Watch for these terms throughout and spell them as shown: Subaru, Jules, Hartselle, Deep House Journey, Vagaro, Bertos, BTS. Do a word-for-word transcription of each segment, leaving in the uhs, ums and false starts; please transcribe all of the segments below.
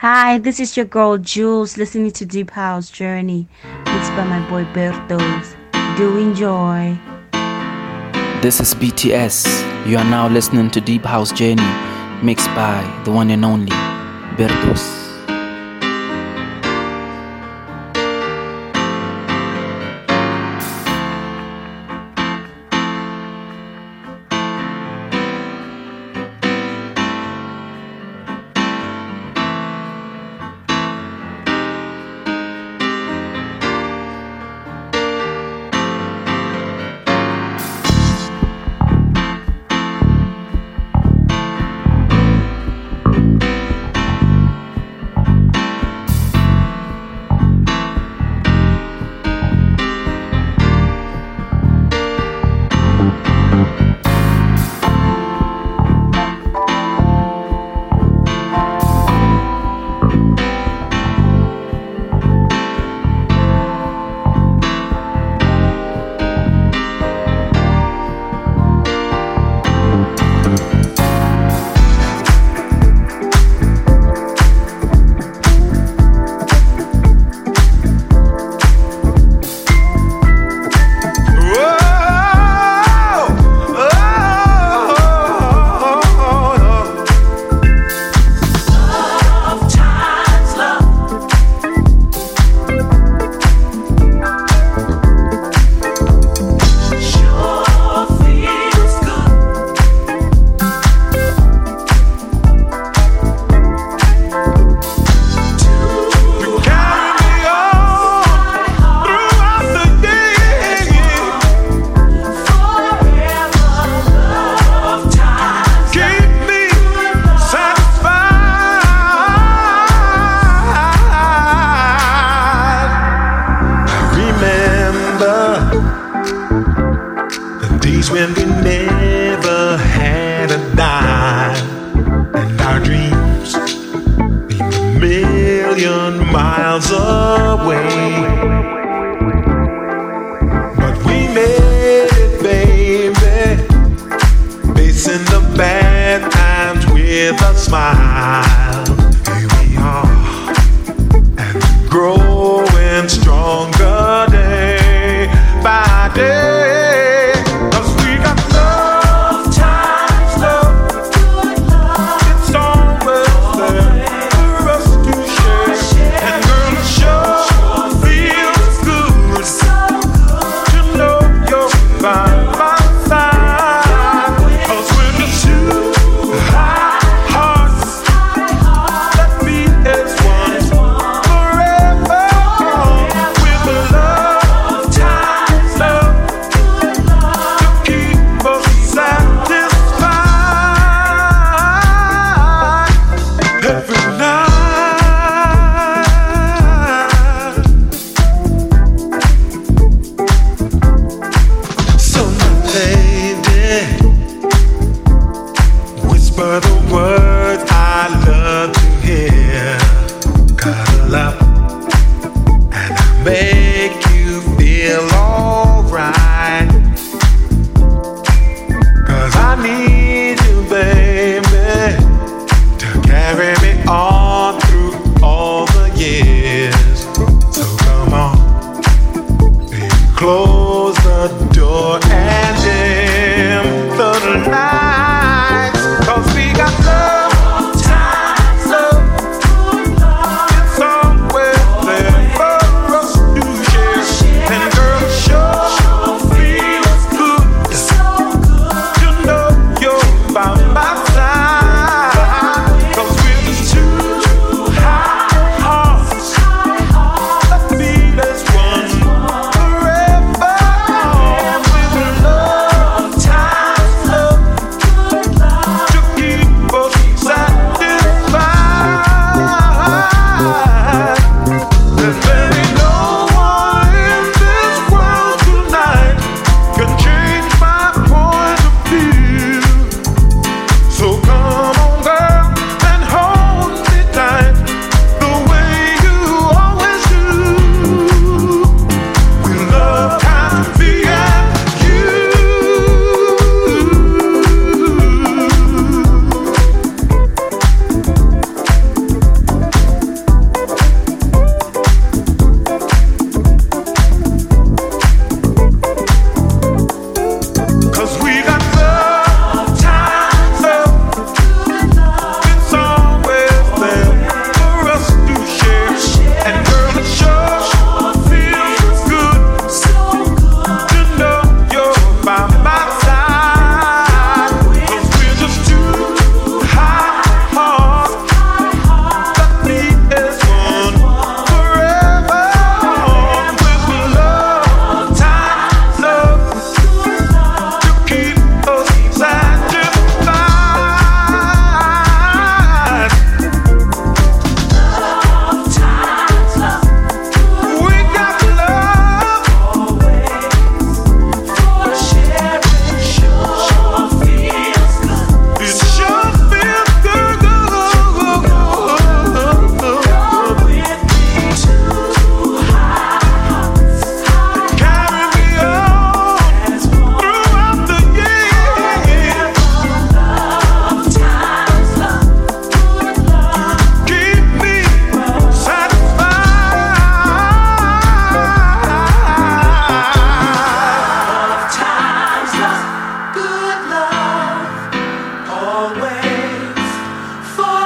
Hi, this is your girl Jules, listening to Deep House Journey. It's by my boy Bertos. Do enjoy. This is B T S. You are now listening to Deep House Journey, mixed by the one and only Bertos.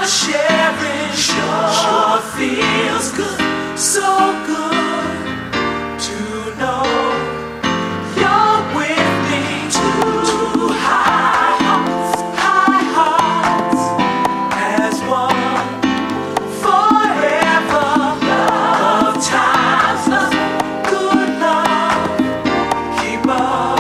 sharing sure, sure feels good, so good to know you're with me too. High hearts, high hearts as one forever. Love times, love, good love, keep up.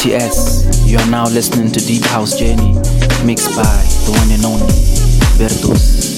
B T S, you are now listening to Deep House Journey, mixed by the one and only Bertos.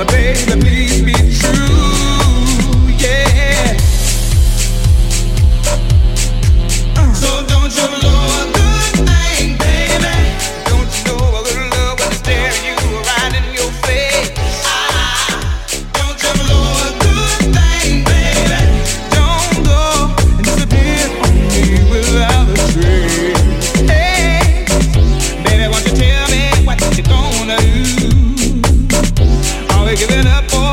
But baby, please be true, yeah. uh. So don't you know a good thing, baby. Don't you know a little love will stare you right in your face. ah. Don't you know a good thing, baby. Don't go and disappear on me without a trace. Hey, baby, won't you tell me what you gonna do? Giving up on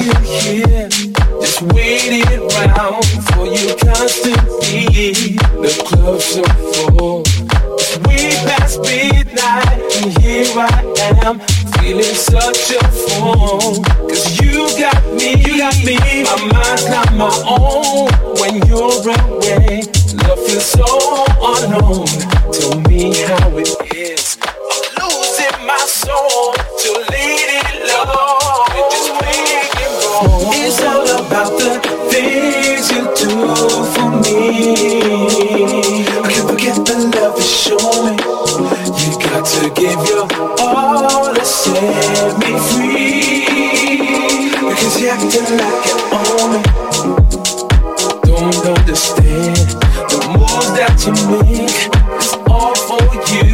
you here, just waiting round for you constantly. The club's so full, it's way past midnight, and here I am, feeling such a fool. 'Cause you got me, you got me, my mind's not my own when you're away. Love feels so unknown. Tell me how it is. I'm losing my soul to Lady Love. It's all about the things you do for me. I can't forget the love you show me. You got to give your all to set me free. Because you're acting like you own me. Don't understand the moves that you make. It's all for you.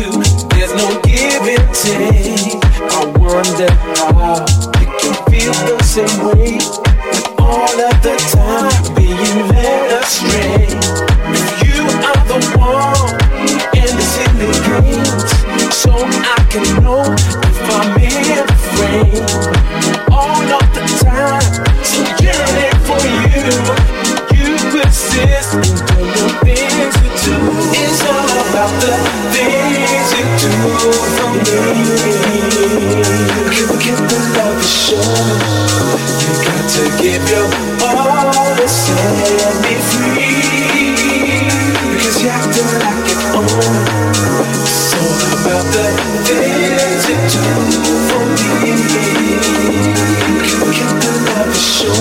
There's no give and take. I wonder how you can feel the same way. All of the time, being led astray. If you are the one in this silly game, so I can know if I'm in frame. All of the time, so yearning for you. You persist in the things you do. It's all about the things you do for me. Can't forget the love you show. You got to give your all to set me free. Because you have to like it all. It's all about the things you do for me. Can't forget the love you show.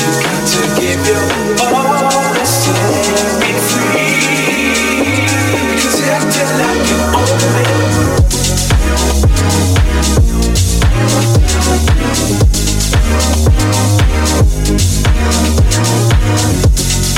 You got to give your all to set me free. Because you have to like it all. We'll be right back.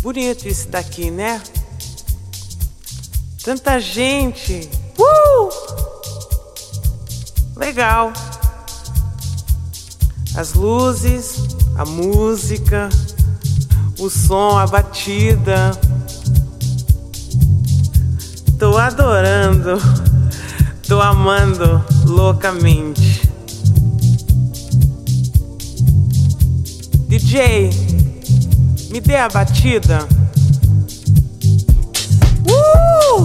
Bonito isso daqui, né? Tanta gente. Uh! Legal. As luzes, a música, o som, a batida. Tô adorando, tô amando loucamente. D J, me dê a batida. Uh!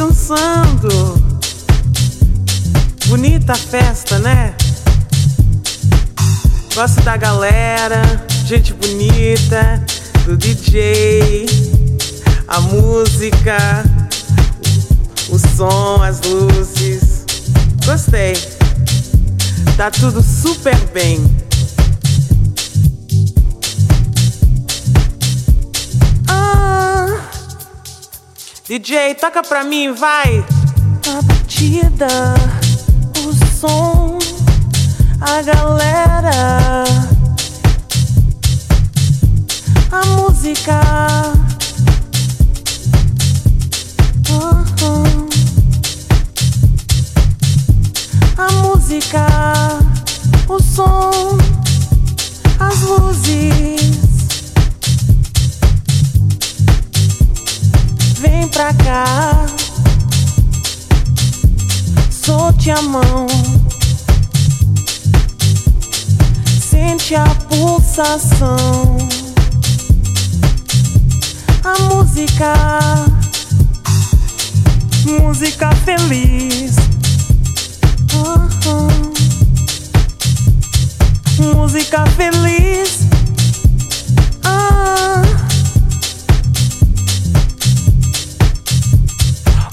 Dançando, bonita festa, né? Gosto da galera, gente bonita, do D J, a música, o som, as luzes. Gostei, tá tudo super bem. D J, toca pra mim, vai! A batida, o som, a galera, a música. Uh-huh. A música, o som, as luzes. Vem pra cá, solte a mão, sente a pulsação, a música, música feliz, uh-huh. Música feliz.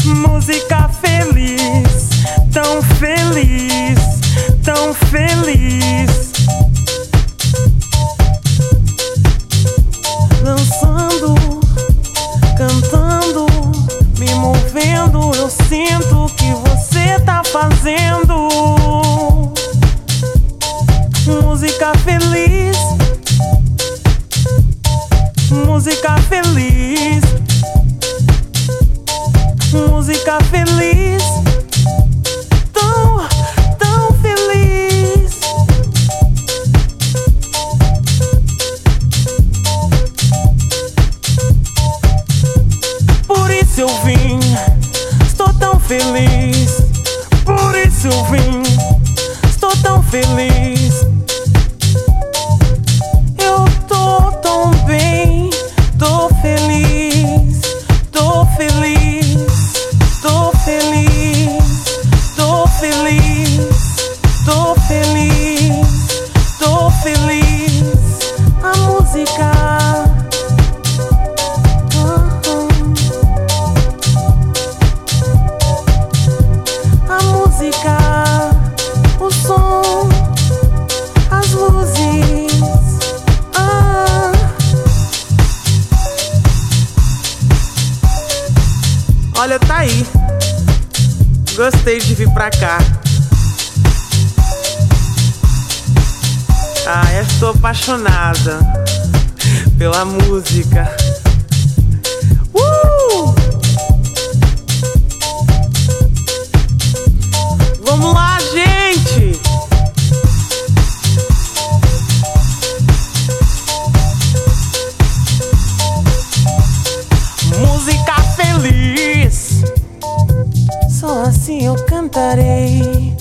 Música feliz, tão feliz, tão feliz. Dançando, cantando, me movendo, eu sinto o que você tá fazendo. Música feliz, música feliz. Música feliz, tão, tão feliz. Por isso eu vim, estou tão feliz. Por isso eu vim, estou tão feliz. Eu tô tão bem, tô feliz, tô feliz. Gostei de vir pra cá. Ah, eu estou apaixonada pela música. Uh! Vamos lá, gente! Música feliz. Só assim eu cantarei.